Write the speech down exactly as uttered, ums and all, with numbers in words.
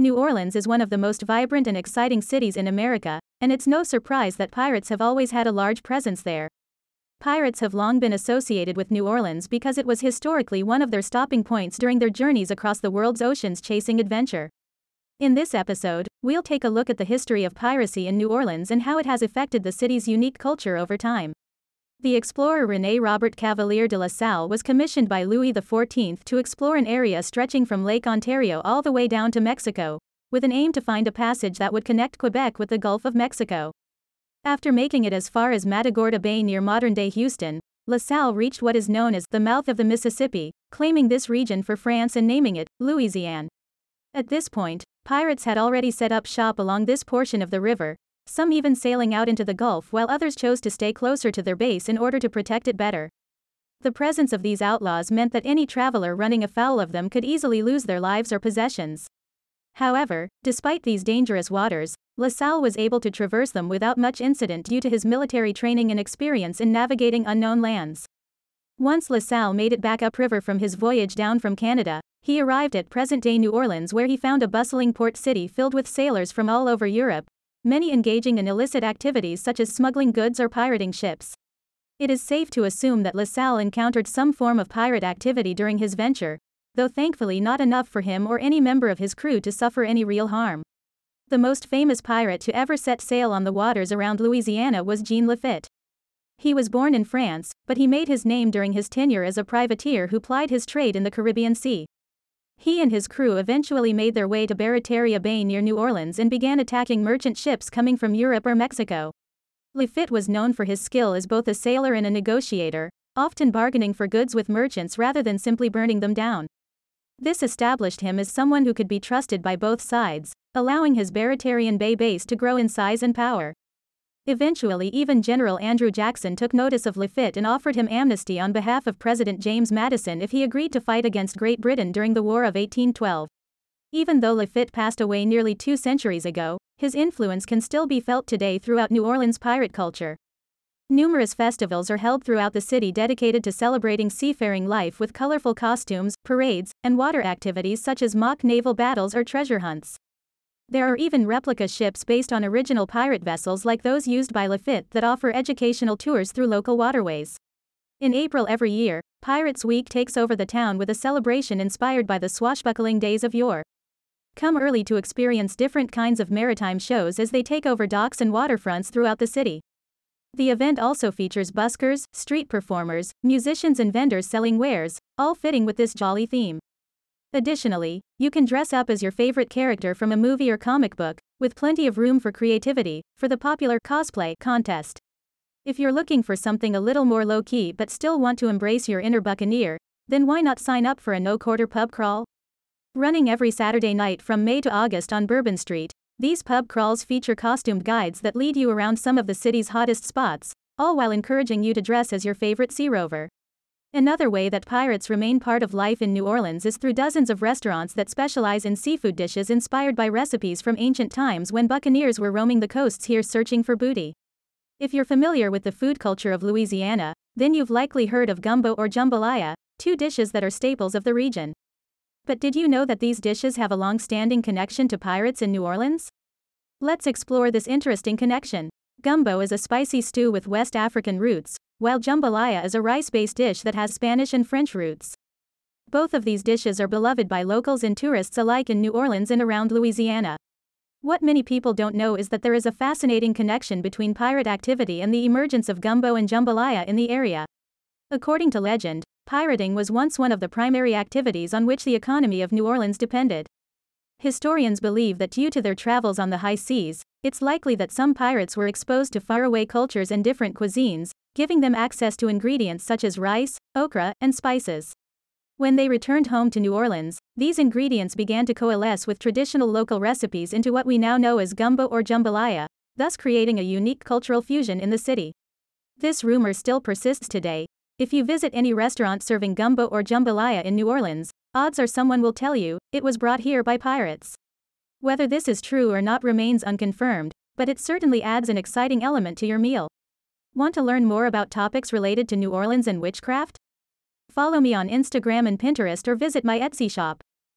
New Orleans is one of the most vibrant and exciting cities in America, and it's no surprise that pirates have always had a large presence there. Pirates have long been associated with New Orleans because it was historically one of their stopping points during their journeys across the world's oceans chasing adventure. In this episode, we'll take a look at the history of piracy in New Orleans and how it has affected the city's unique culture over time. The explorer René-Robert Cavalier de La Salle was commissioned by Louis the fourteenth to explore an area stretching from Lake Ontario all the way down to Mexico, with an aim to find a passage that would connect Quebec with the Gulf of Mexico. After making it as far as Matagorda Bay near modern-day Houston, La Salle reached what is known as the mouth of the Mississippi, claiming this region for France and naming it Louisiana. At this point, pirates had already set up shop along this portion of the river, some even sailing out into the Gulf while others chose to stay closer to their base in order to protect it better. The presence of these outlaws meant that any traveler running afoul of them could easily lose their lives or possessions. However, despite these dangerous waters, La Salle was able to traverse them without much incident due to his military training and experience in navigating unknown lands. Once La Salle made it back upriver from his voyage down from Canada, he arrived at present-day New Orleans, where he found a bustling port city filled with sailors from all over Europe, many engaging in illicit activities such as smuggling goods or pirating ships. It is safe to assume that La Salle encountered some form of pirate activity during his venture, though thankfully not enough for him or any member of his crew to suffer any real harm. The most famous pirate to ever set sail on the waters around Louisiana was Jean Lafitte. He was born in France, but he made his name during his tenure as a privateer who plied his trade in the Caribbean Sea. He and his crew eventually made their way to Barataria Bay near New Orleans and began attacking merchant ships coming from Europe or Mexico. Lafitte was known for his skill as both a sailor and a negotiator, often bargaining for goods with merchants rather than simply burning them down. This established him as someone who could be trusted by both sides, allowing his Baratarian Bay base to grow in size and power. Eventually, even General Andrew Jackson took notice of Lafitte and offered him amnesty on behalf of President James Madison if he agreed to fight against Great Britain during the War of eighteen twelve. Even though Lafitte passed away nearly two centuries ago, his influence can still be felt today throughout New Orleans pirate culture. Numerous festivals are held throughout the city dedicated to celebrating seafaring life with colorful costumes, parades, and water activities such as mock naval battles or treasure hunts. There are even replica ships based on original pirate vessels like those used by Lafitte that offer educational tours through local waterways. In April every year, Pirates Week takes over the town with a celebration inspired by the swashbuckling days of yore. Come early to experience different kinds of maritime shows as they take over docks and waterfronts throughout the city. The event also features buskers, street performers, musicians and vendors selling wares, all fitting with this jolly theme. Additionally, you can dress up as your favorite character from a movie or comic book, with plenty of room for creativity, for the popular cosplay contest. If you're looking for something a little more low-key but still want to embrace your inner buccaneer, then why not sign up for a no-quarter pub crawl? Running every Saturday night from May to August on Bourbon Street, these pub crawls feature costumed guides that lead you around some of the city's hottest spots, all while encouraging you to dress as your favorite sea rover. Another way that pirates remain part of life in New Orleans is through dozens of restaurants that specialize in seafood dishes inspired by recipes from ancient times when buccaneers were roaming the coasts here searching for booty. If you're familiar with the food culture of Louisiana, then you've likely heard of gumbo or jambalaya, two dishes that are staples of the region. But did you know that these dishes have a long-standing connection to pirates in New Orleans? Let's explore this interesting connection. Gumbo is a spicy stew with West African roots, while jambalaya is a rice-based dish that has Spanish and French roots. Both of these dishes are beloved by locals and tourists alike in New Orleans and around Louisiana. What many people don't know is that there is a fascinating connection between pirate activity and the emergence of gumbo and jambalaya in the area. According to legend, pirating was once one of the primary activities on which the economy of New Orleans depended. Historians believe that due to their travels on the high seas, it's likely that some pirates were exposed to faraway cultures and different cuisines, giving them access to ingredients such as rice, okra, and spices. When they returned home to New Orleans, these ingredients began to coalesce with traditional local recipes into what we now know as gumbo or jambalaya, thus creating a unique cultural fusion in the city. This rumor still persists today. If you visit any restaurant serving gumbo or jambalaya in New Orleans, odds are someone will tell you, it was brought here by pirates. Whether this is true or not remains unconfirmed, but it certainly adds an exciting element to your meal. Want to learn more about topics related to New Orleans and witchcraft? Follow me on Instagram and Pinterest or visit my Etsy shop.